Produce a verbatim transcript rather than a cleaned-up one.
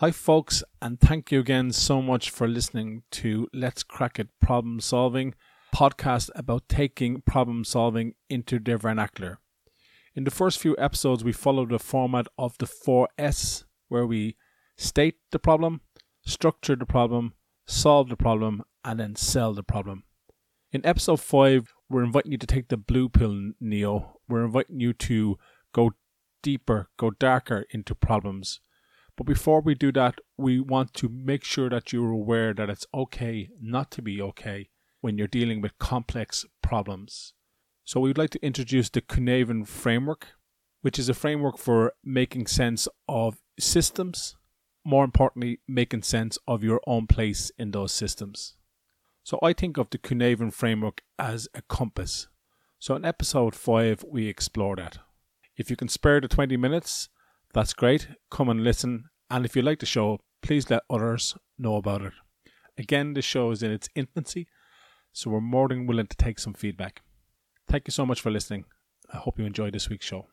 Hi folks, and thank you again so much for listening to Let's Crack It Problem Solving, podcast about taking problem solving into the vernacular. In the first few episodes, we followed the format of the four S, where we state the problem, structure the problem, solve the problem, and then sell the problem. In episode five, we're inviting you to take the blue pill, Neo. We're inviting you to go deeper, go darker into problems. But before we do that, we want to make sure that you're aware that it's okay not to be okay when you're dealing with complex problems. So we'd like to introduce the Cynefin framework, which is a framework for making sense of systems, more importantly, making sense of your own place in those systems. So I think of the Cynefin framework as a compass. So in episode five, we explore that. If you can spare the twenty minutes, that's great. Come and listen. And if you like the show, please let others know about it. Again, the show is in its infancy, so we're more than willing to take some feedback. Thank you so much for listening. I hope you enjoyed this week's show.